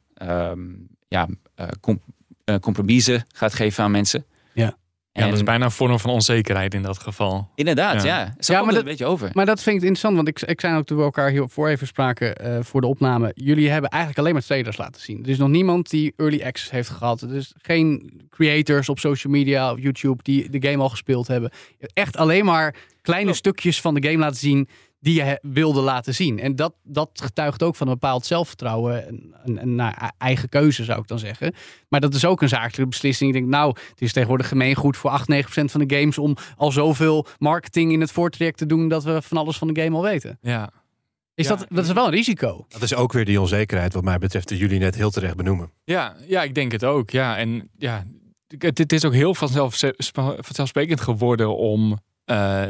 compromissen gaat geven aan mensen. Ja. En dat is bijna een vorm van onzekerheid in dat geval. Inderdaad, ja. Zo komt het een beetje over. Maar dat vind ik interessant, want ik zei ook toen we elkaar hiervoor even spraken voor de opname. Jullie hebben eigenlijk alleen maar trailers laten zien. Er is nog niemand die early access heeft gehad. Dus geen creators op social media of YouTube die de game al gespeeld hebben. Echt alleen maar kleine stukjes van de game laten zien die je wilde laten zien. En dat getuigt ook van een bepaald zelfvertrouwen en naar eigen keuze, zou ik dan zeggen. Maar dat is ook een zakelijke beslissing. Ik denk, het is tegenwoordig gemeengoed voor 8-9% van de games om al zoveel marketing in het voortraject te doen dat we van alles van de game al weten. Ja. Dat is wel een risico. Dat is ook weer die onzekerheid wat mij betreft die jullie net heel terecht benoemen. Ja, ik denk het ook. Ja, en ja, het is ook heel vanzelfsprekend geworden om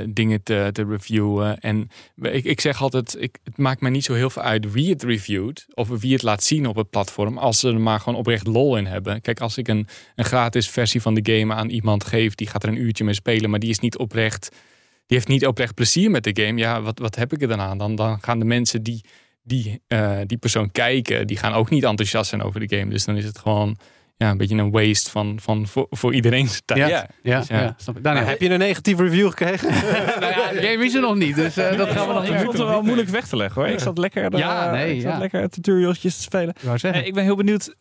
dingen te reviewen. En ik zeg altijd, het maakt mij niet zo heel veel uit wie het reviewt of wie het laat zien op het platform, als ze er maar gewoon oprecht lol in hebben. Kijk, als ik een gratis versie van de game aan iemand geef, die gaat er een uurtje mee spelen, maar die heeft niet oprecht plezier met de game. Ja, wat heb ik er dan aan? Dan gaan de mensen die die persoon kijken, die gaan ook niet enthousiast zijn over de game. Dus dan is het gewoon ja, een beetje een waste van voor iedereen tijd. Ja. Daarna, heb je een negatieve review gekregen? De game is er nog niet, dus dat gaan we nog niet. Ik vond het wel moeilijk weg te leggen, hoor. Ik zat lekker tutorialsjes te spelen. Ik ben heel benieuwd,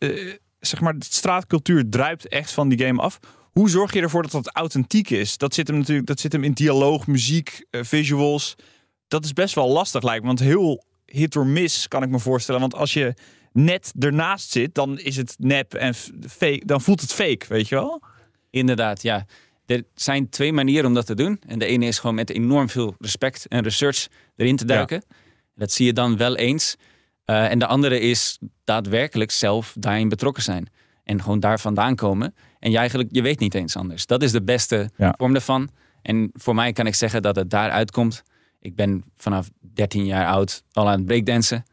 zeg maar, de straatcultuur druipt echt van die game af. Hoe zorg je ervoor dat dat authentiek is? Dat zit hem natuurlijk, in dialoog, muziek, visuals. Dat is best wel lastig, lijkt me. Want heel hit or miss, kan ik me voorstellen. Want als je net ernaast zit, dan is het nep en fake. Dan voelt het fake, weet je wel? Inderdaad, ja. Er zijn twee manieren om dat te doen. En de ene is gewoon met enorm veel respect en research erin te duiken. Ja. Dat zie je dan wel eens. En de andere is daadwerkelijk zelf daarin betrokken zijn. En gewoon daar vandaan komen. En je weet niet eens anders. Dat is de beste vorm daarvan. En voor mij kan ik zeggen dat het daaruit komt. Ik ben vanaf 13 jaar oud al aan het breakdansen.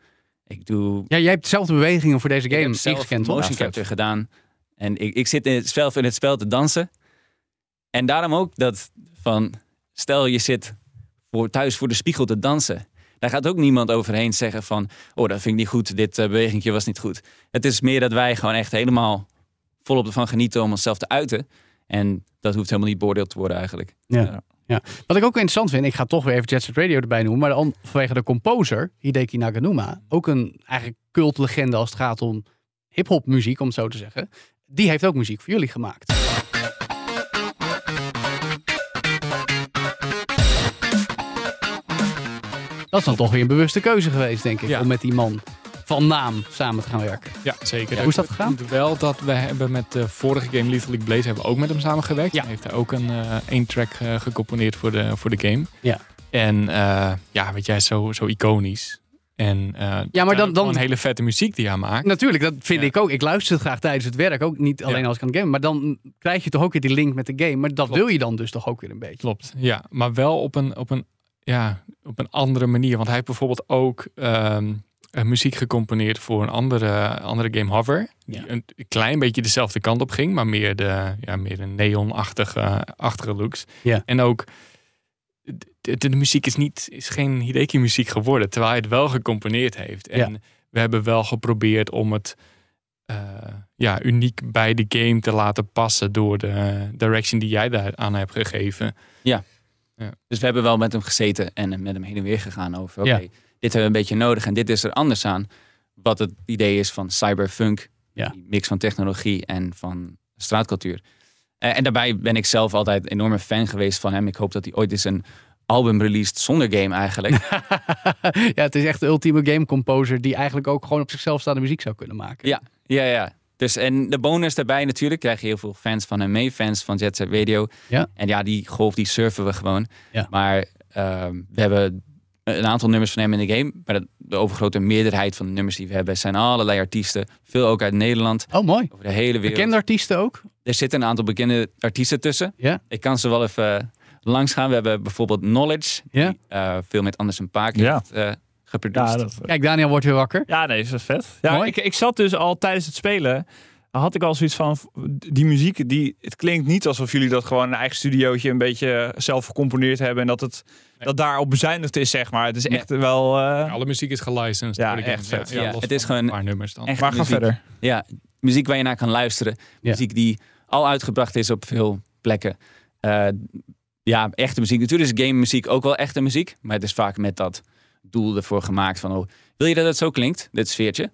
Ja, jij hebt dezelfde bewegingen voor deze game. Ik heb zelf motion capture gedaan. En ik zit zelf in het spel te dansen. En daarom ook dat van... Stel je zit thuis voor de spiegel te dansen. Daar gaat ook niemand overheen zeggen van... Oh, dat vind ik niet goed. Dit bewegingje was niet goed. Het is meer dat wij gewoon echt helemaal... volop ervan genieten om onszelf te uiten. En dat hoeft helemaal niet beoordeeld te worden eigenlijk. Ja. Wat ik ook interessant vind, ik ga toch weer even Jet Set Radio erbij noemen, maar vanwege de composer, Hideki Naganuma, ook een eigenlijk cultlegende als het gaat om hiphop muziek, om het zo te zeggen. Die heeft ook muziek voor jullie gemaakt. Dat is dan toch weer een bewuste keuze geweest, denk ik, om met die man... van naam samen te gaan werken. Ja, zeker. Ja, hoe is dat gegaan? Wel dat we hebben met de vorige game Lethal League Blaze hebben we ook met hem samengewerkt. Ja. Hij heeft daar ook een track gecomponeerd voor de game. Ja. En weet jij, zo iconisch. En maar dan een hele vette muziek die hij maakt. Natuurlijk, dat vind ik ook. Ik luister het graag tijdens het werk. Ook niet alleen als ik aan het game. Maar dan krijg je toch ook weer die link met de game. Maar dat wil je dan dus toch ook weer een beetje. Klopt, ja. Maar wel op een andere manier. Want hij heeft bijvoorbeeld ook... muziek gecomponeerd voor een andere game, Hover. Die een klein beetje dezelfde kant op ging, maar meer een neon-achtige looks. Ja. En ook, de muziek is geen Hideki-muziek geworden, terwijl hij het wel gecomponeerd heeft. En we hebben wel geprobeerd om het uniek bij de game te laten passen door de direction die jij daar aan hebt gegeven. Ja. Ja. Dus we hebben wel met hem gezeten en met hem heen en weer gegaan over... Dit hebben we een beetje nodig en dit is er anders aan. Wat het idee is van cyberpunk, die mix van technologie en van straatcultuur. En daarbij ben ik zelf altijd een enorme fan geweest van hem. Ik hoop dat hij ooit eens een album released zonder game eigenlijk. Ja, het is echt de ultieme game composer die eigenlijk ook gewoon op zichzelf staande muziek zou kunnen maken. Ja. Dus, en de bonus daarbij natuurlijk, krijg je heel veel fans van hem mee. Fans van Jet Set Radio. Ja. En ja, die golf die surfen we gewoon. Ja. Maar we hebben... een aantal nummers van hem in de game. Maar de overgrote meerderheid van de nummers die we hebben... zijn allerlei artiesten. Veel ook uit Nederland. Oh, mooi. Over de hele wereld. Bekende artiesten ook? Er zitten een aantal bekende artiesten tussen. Yeah. Ik kan ze wel even langs gaan. We hebben bijvoorbeeld Knowledge. Yeah. Die, veel met Anders en Paak heeft geproduceerd. Kijk, Daniel wordt weer wakker. Ja, nee, dat is vet. Ja, ik zat dus al tijdens het spelen... had ik al zoiets van, die muziek... het klinkt niet alsof jullie dat gewoon... een eigen studiootje een beetje zelf gecomponeerd hebben... en dat het dat daarop bezuinigd is, zeg maar. Het is echt wel... alle muziek is gelicensed. Ja, echt vet. Ja, het is gewoon een paar nummers dan. Maar ga verder. Ja, muziek waar je naar kan luisteren. Ja. Muziek die al uitgebracht is op veel plekken. Echte muziek. Natuurlijk is game muziek ook wel echte muziek... maar het is vaak met dat doel ervoor gemaakt van... oh, wil je dat het zo klinkt, dit sfeertje...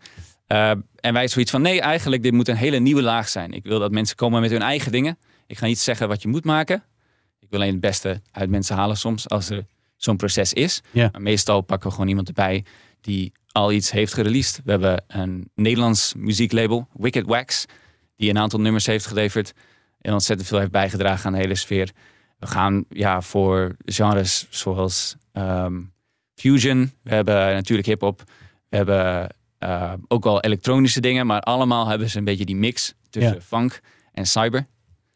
en wij zoiets van, nee, eigenlijk, dit moet een hele nieuwe laag zijn. Ik wil dat mensen komen met hun eigen dingen. Ik ga niet zeggen wat je moet maken. Ik wil alleen het beste uit mensen halen soms, als er zo'n proces is. Ja. Maar meestal pakken we gewoon iemand erbij die al iets heeft gereleased. We hebben een Nederlands muzieklabel, Wicked Wax, die een aantal nummers heeft geleverd. En ontzettend veel heeft bijgedragen aan de hele sfeer. We gaan voor genres zoals fusion. We hebben natuurlijk hip-hop. We hebben... ook wel elektronische dingen, maar allemaal hebben ze een beetje die mix tussen funk en cyber.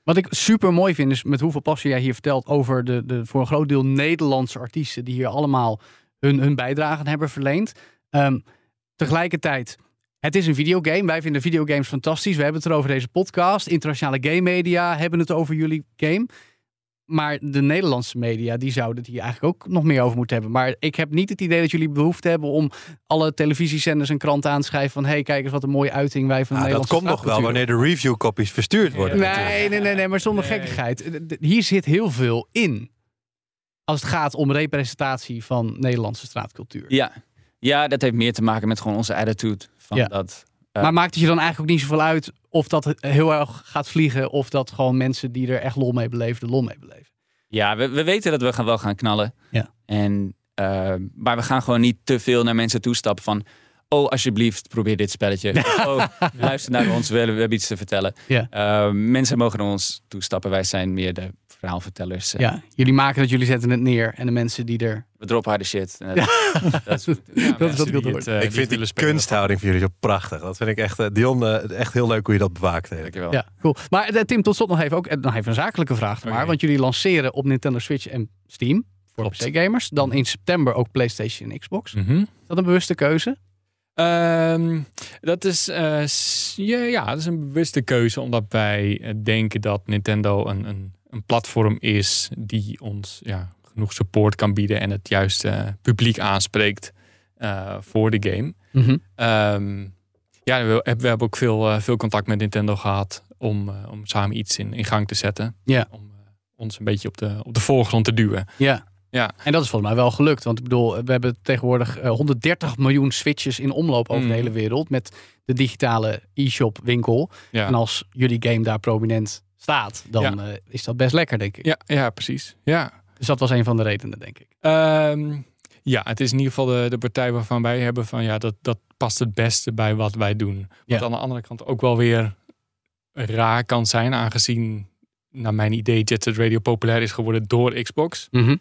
Wat ik super mooi vind is met hoeveel passie jij hier vertelt over de voor een groot deel Nederlandse artiesten die hier allemaal hun bijdragen hebben verleend. Tegelijkertijd, het is een videogame. Wij vinden videogames fantastisch. We hebben het erover deze podcast. Internationale game media hebben het over jullie game. Maar de Nederlandse media, die zouden het hier eigenlijk ook nog meer over moeten hebben. Maar ik heb niet het idee dat jullie behoefte hebben om alle televisiezenders en kranten aan te schrijven van hey, kijk eens wat een mooie uiting wij van de Nederlandse dat komt nog wel wanneer de reviewcopies verstuurd worden. Nee, maar zonder gekkigheid. Hier zit heel veel in. Als het gaat om representatie van Nederlandse straatcultuur. Ja, dat heeft meer te maken met gewoon onze attitude. Maar maakt het je dan eigenlijk ook niet zoveel uit of dat heel erg gaat vliegen of dat gewoon mensen die er echt lol mee beleven, de lol mee beleven? Ja, we weten dat we wel gaan knallen. Ja. Maar we gaan gewoon niet te veel naar mensen toestappen van oh, alsjeblieft, probeer dit spelletje. Oh, luister naar ons, we hebben iets te vertellen. Ja. Mensen mogen naar ons toestappen. Wij zijn meer de verhaalvertellers. Ja, jullie maken dat, jullie zetten het neer. En de mensen die er... We droppen harde shit. Ik vind die kunsthouding van jullie zo prachtig. Dat vind ik echt, Dion, echt heel leuk hoe je dat bewaakt. Dankjewel. Ja, cool. Maar Tim, tot slot nog even, nog even een zakelijke vraag. Okay. Want jullie lanceren op Nintendo Switch en Steam. Voor PC-gamers. Dan in september ook PlayStation en Xbox. Mm-hmm. Is dat een bewuste keuze? Dat is een bewuste keuze omdat wij denken dat Nintendo een platform is die ons genoeg support kan bieden en het juiste publiek aanspreekt voor de game. Mm-hmm. We hebben ook veel contact met Nintendo gehad om samen iets in gang te zetten. Yeah. Om ons een beetje op de voorgrond te duwen. Ja. Yeah. Ja. En dat is volgens mij wel gelukt. Want ik bedoel, we hebben tegenwoordig 130 miljoen Switches in omloop over de hele wereld. Met de digitale e-shop winkel. Ja. En als jullie game daar prominent staat, dan is dat best lekker, denk ik. Ja, precies. Ja. Dus dat was een van de redenen, denk ik. Het is in ieder geval de partij waarvan wij hebben van dat past het beste bij wat wij doen. Wat aan de andere kant ook wel weer raar kan zijn. Aangezien, naar mijn idee, Jet Set Radio populair is geworden door Xbox. Mhm.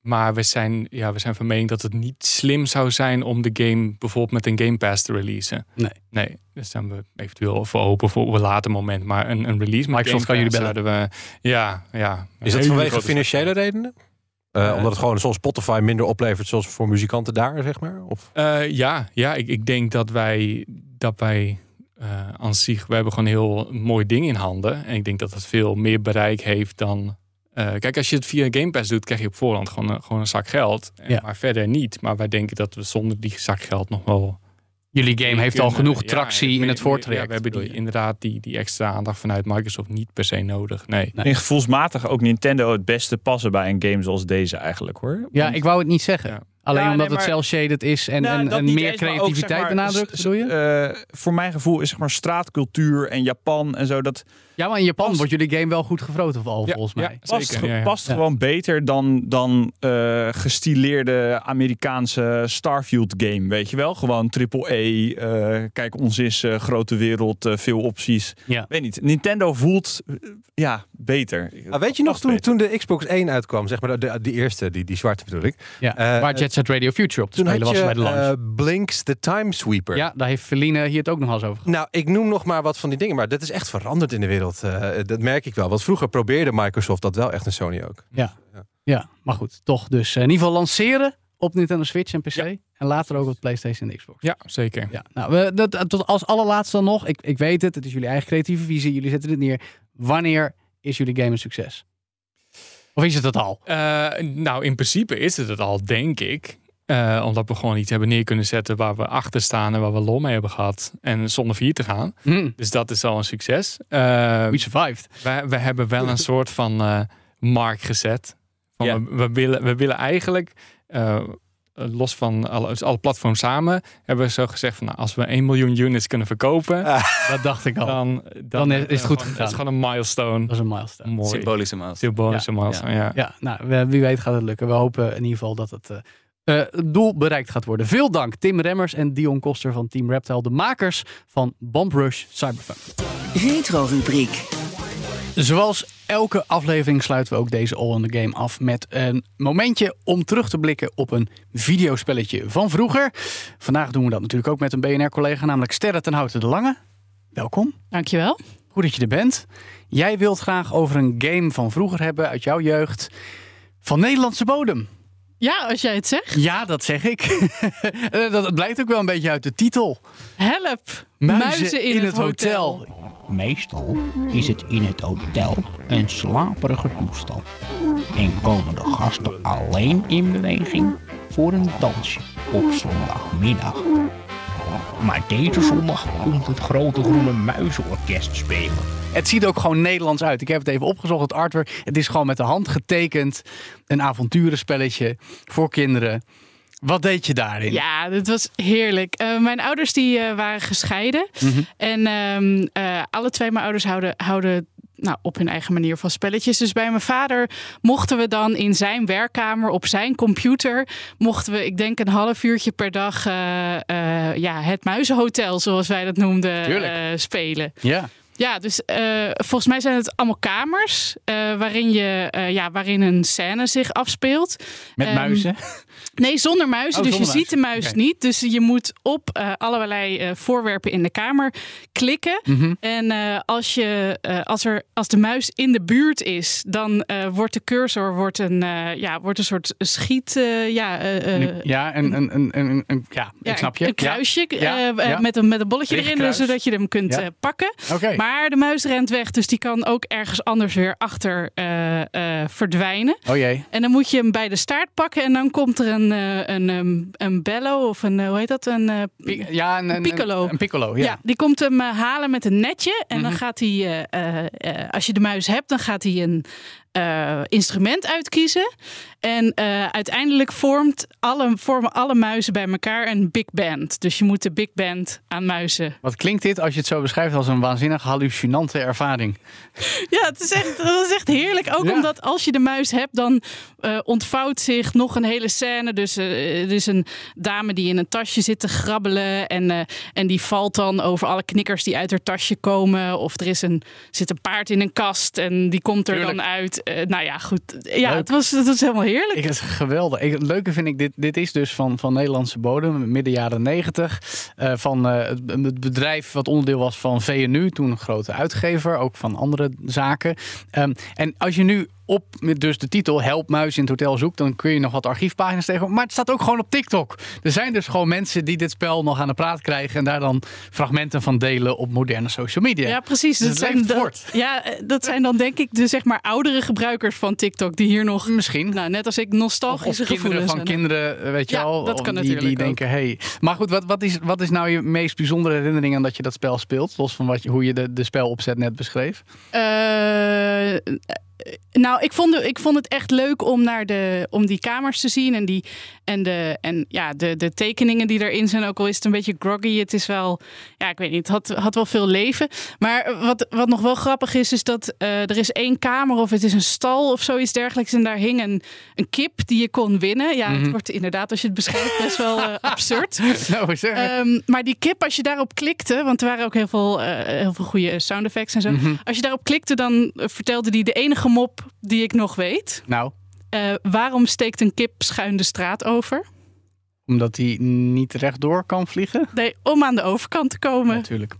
Maar we zijn van mening dat het niet slim zou zijn om de game bijvoorbeeld met een Game Pass te releasen. Nee, daar staan we eventueel voor open voor op een later moment. Maar een release met Microsoft Game Pass, kan jullie bellen. Is dat vanwege financiële redenen? Omdat het gewoon zoals Spotify minder oplevert zoals voor muzikanten daar, zeg maar? Of? Ik denk dat wij aan zich, we hebben gewoon een heel mooi ding in handen. En ik denk dat dat veel meer bereik heeft dan... Kijk, als je het via Game Pass doet, krijg je op voorhand gewoon een zak geld. Maar verder niet. Maar wij denken dat we zonder die zak geld nog wel... Jullie game heeft al genoeg tractie in het voortraject. Ja, we hebben die extra aandacht vanuit Microsoft niet per se nodig. Nee. En gevoelsmatig ook Nintendo het beste passen bij een game zoals deze eigenlijk, hoor. Ja, ik wou het niet zeggen. Ja. Omdat het cel-shaded is en meer creativiteit benadrukt, bedoel je? Voor mijn gevoel is straatcultuur en Japan en zo. Dat ja, maar in Japan past... wordt jullie game wel goed gevroten volgens mij. Ja, past zeker. Past gewoon beter dan gestileerde Amerikaanse Starfield game, weet je wel? Gewoon triple E, kijk ons is, grote wereld, veel opties. Ja. Weet niet, Nintendo voelt beter. Weet je nog toen de Xbox 1 uitkwam, zeg maar de eerste, die zwarte bedoel ik. Ja. Waar Jet Set Radio Future op te toen spelen was bij de launch. Blinks the Time Sweeper. Ja, daar heeft Feline hier het ook nog eens over gehad. Nou, ik noem nog maar wat van die dingen. Maar dat is echt veranderd in de wereld. Dat merk ik wel. Want vroeger probeerde Microsoft dat wel echt en Sony ook. Ja, maar goed. Toch dus in ieder geval lanceren op Nintendo Switch en PC. Ja. En later ook op PlayStation en Xbox. Ja, zeker. Ja, nou, tot als allerlaatste dan nog. Ik weet het. Het is jullie eigen creatieve visie. Jullie zetten dit neer. Wanneer is jullie game een succes? Of is het dat al? In principe is het al, denk ik. Omdat we gewoon iets hebben neer kunnen zetten waar we achter staan en waar we lol mee hebben gehad. En zonder failliet te gaan. Dus dat is al een succes. We survived. We hebben wel een soort van mark gezet. We willen eigenlijk, los van alle platforms samen, hebben we zo gezegd van als we 1 miljoen units kunnen verkopen. Dat dacht ik al. Dan is het goed gegaan. Dat is gewoon een milestone. Dat is een milestone. Mooi. Symbolische milestone. Wie weet gaat het lukken. We hopen in ieder geval dat het doel bereikt gaat worden. Veel dank Tim Remmers en Dion Koster van Team Reptile, de makers van Bomb Rush Cyberfunk. Retro-rubriek. Zoals elke aflevering sluiten we ook deze All in the Game af met een momentje om terug te blikken op een videospelletje van vroeger. Vandaag doen we dat natuurlijk ook met een BNR-collega, namelijk Sterre ten Houten de Lange. Welkom. Dankjewel. Goed dat je er bent. Jij wilt graag over een game van vroeger hebben uit jouw jeugd van Nederlandse bodem. Ja, als jij het zegt. Ja, dat zeg ik. Dat blijkt ook wel een beetje uit de titel. Help, muizen in het hotel. Meestal is het in het hotel een slaperige toestand en komen de gasten alleen in beweging voor een dansje op zondagmiddag. Maar deze zondag komt het grote groene muizenorkest spelen. Het ziet ook gewoon Nederlands uit. Ik heb het even opgezocht, het artwork. Het is gewoon met de hand getekend. Een avonturenspelletje voor kinderen. Wat deed je daarin? Ja, dat was heerlijk. Mijn ouders die waren gescheiden. Mm-hmm. En alle twee mijn ouders houden nou, op hun eigen manier van spelletjes. Dus bij mijn vader mochten we dan in zijn werkkamer, op zijn computer, mochten we, ik denk, een half uurtje per dag het muizenhotel, zoals wij dat noemden, spelen. Ja. Ja, dus volgens mij zijn het allemaal kamers waarin een scène zich afspeelt. Met muizen? Nee, zonder muizen. Oh, dus zonder je ziet de muis niet. Dus je moet op allerlei voorwerpen in de kamer klikken. Mm-hmm. En als de muis in de buurt is, dan wordt de cursor wordt een soort schiet. Ik snap je. Een kruisje met een bolletje erin, zodat je hem kunt pakken. Okay. Maar de muis rent weg, dus die kan ook ergens anders weer achter verdwijnen. Oh jee. En dan moet je hem bij de staart pakken en dan komt er een bello of een, hoe heet dat? Een piccolo. Een piccolo, ja. Die komt hem halen met een netje en dan gaat hij, als je de muis hebt, dan gaat hij een instrument uitkiezen. En uiteindelijk vormen alle muizen bij elkaar een big band. Dus je moet de big band aan muizen. Wat klinkt dit als je het zo beschrijft als een waanzinnig hallucinante ervaring? Ja, het is echt heerlijk. Ook omdat als je de muis hebt, dan ontvouwt zich nog een hele scène. Dus er is een dame die in een tasje zit te grabbelen. En die valt dan over alle knikkers die uit haar tasje komen. Of er zit een paard in een kast en die komt er dan uit. Goed. Ja, het was helemaal heerlijk. Het is geweldig. Het leuke vind ik, dit is dus van Nederlandse bodem, midden jaren 90. Het bedrijf wat onderdeel was van VNU, toen een grote uitgever, ook van andere zaken. En als je nu op met dus de titel Help muizen in het hotel zoekt, dan kun je nog wat archiefpagina's tegenkomen. Maar het staat ook gewoon op TikTok. Er zijn dus gewoon mensen die dit spel nog aan de praat krijgen en daar dan fragmenten van delen op moderne social media. Ja, precies. Dus dat zijn dan denk ik de zeg maar oudere gebruikers van TikTok die hier nog misschien, nou, net als ik, nostalgische gevoelens van kinderen, weet je al, dat kan die denken, hey. Maar goed, wat is nou je meest bijzondere herinnering aan dat je dat spel speelt, los van hoe je de spelopzet net beschreef? Nou, ik vond het echt leuk om om die kamers te zien en de tekeningen die erin zijn. Ook al is het een beetje groggy, het is wel, ja, ik weet niet, het had wel veel leven. Maar wat nog wel grappig is dat er is één kamer of het is een stal of zoiets dergelijks en daar hing een kip die je kon winnen. Ja, het wordt inderdaad, als je het beschrijft, best wel absurd. Maar die kip, als je daarop klikte, want er waren ook heel veel goede sound effects en zo. Mm-hmm. Als je daarop klikte, dan vertelde die de enige mop die ik nog weet. Nou. Waarom steekt een kip schuin de straat over? Omdat hij niet rechtdoor kan vliegen? Nee, om aan de overkant te komen. Natuurlijk.